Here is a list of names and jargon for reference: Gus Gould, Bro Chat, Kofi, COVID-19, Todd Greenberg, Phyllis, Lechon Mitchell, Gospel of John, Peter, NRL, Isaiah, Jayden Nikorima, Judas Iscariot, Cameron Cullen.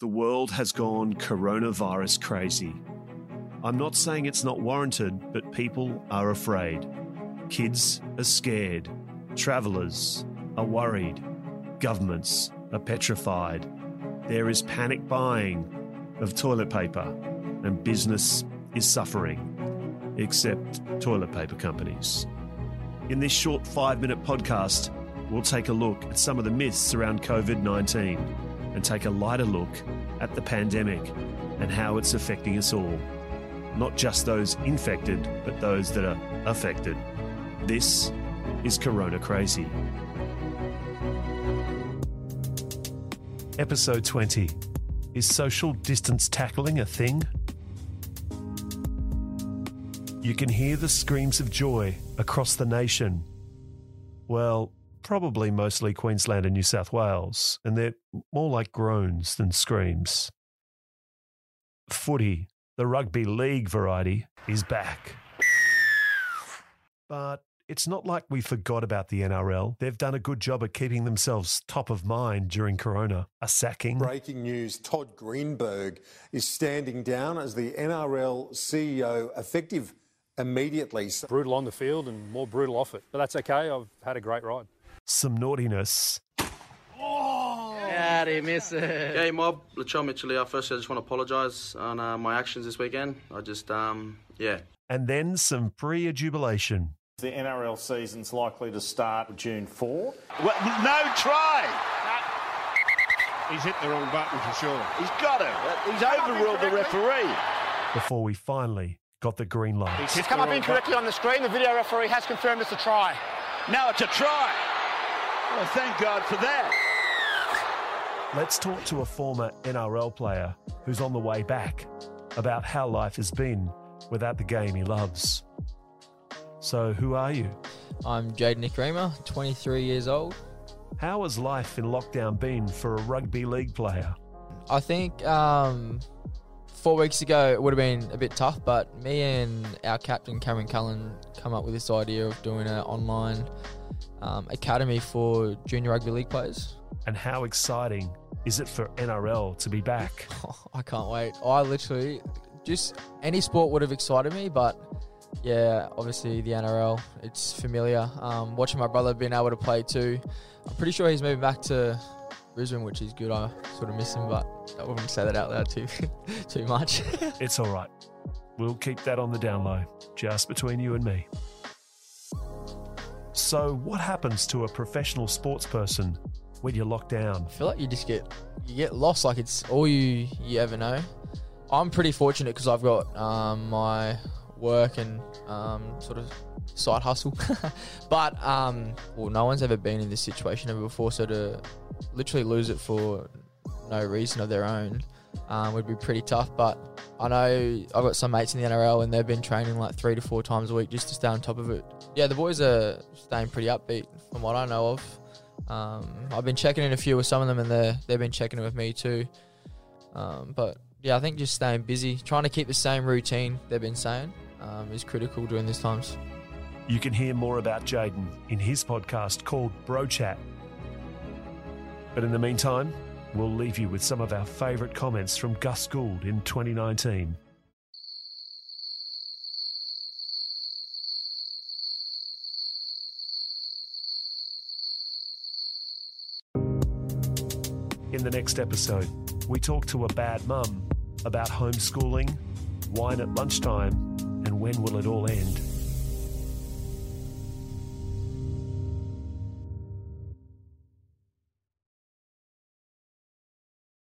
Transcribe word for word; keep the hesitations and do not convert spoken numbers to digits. The world has gone coronavirus crazy. I'm not saying it's not warranted, but people are afraid. Kids are scared. Travellers are worried. Governments are petrified. There is panic buying of toilet paper, and business is suffering, except toilet paper companies. In this short five-minute podcast, we'll take a look at some of the myths around covid nineteen. And take a lighter look at the pandemic and how it's affecting us all. Not just those infected, but those that are affected. This is Corona Crazy. Episode twenty. Is social distance tackling a thing? You can hear the screams of joy across the nation. Well, probably mostly Queensland and New South Wales, and they're more like groans than screams. Footy, the rugby league variety, is back. But it's not like we forgot about the N R L. They've done a good job of keeping themselves top of mind during Corona. A sacking. Breaking news, Todd Greenberg is standing down as the N R L C E O, effective immediately. Brutal on the field and more brutal off it. But that's okay, I've had a great ride. Some naughtiness. Oh, how do you miss it? G'day, mob. Lechon Mitchell. Firstly, I just want to apologise on uh, my actions this weekend. I just, um, yeah. And then some pre-adjubilation. The N R L season's likely to start June fourth. Well, no try. No. He's hit the wrong button for sure. He's got him. He's overruled the referee. Before we finally got the green light. He's, He's come up incorrectly button. On the screen. The video referee has confirmed it's a try. Now it's a try. Well, thank God for that. Let's talk to a former N R L player who's on the way back about how life has been without the game he loves. So who are you? I'm Jayden Nikorima, twenty-three years old. How has life in lockdown been for a rugby league player? I think um, four weeks ago it would have been a bit tough, but me and our captain Cameron Cullen come up with this idea of doing an online Um, academy for junior rugby league players. And how exciting is it for N R L to be back? Oh, I can't wait. I literally, just any sport would have excited me, but yeah, obviously the N R L, it's familiar. Um, watching my brother being able to play too, I'm pretty sure he's moving back to Brisbane, which is good. I sort of miss him, but I wouldn't say that out loud too, too much. It's all right. We'll keep that on the down low, just between you and me. So what happens to a professional sports person when you're locked down? I feel like you just get you get lost, like it's all you, you ever know. I'm pretty fortunate because I've got um, my work and um, sort of side hustle. But, um, well, no one's ever been in this situation ever before, so to literally lose it for no reason of their own um, would be pretty tough. But I know I've got some mates in the N R L and they've been training like three to four times a week just to stay on top of it. Yeah, the boys are staying pretty upbeat from what I know of. Um, I've been checking in a few with some of them and they've been checking in with me too. Um, but yeah, I think just staying busy, trying to keep the same routine they've been saying um, is critical during these times. You can hear more about Jayden in his podcast called Bro Chat. But in the meantime, we'll leave you with some of our favourite comments from Gus Gould in twenty nineteen. In the next episode, we talk to a bad mum about homeschooling, wine at lunchtime, and when will it all end?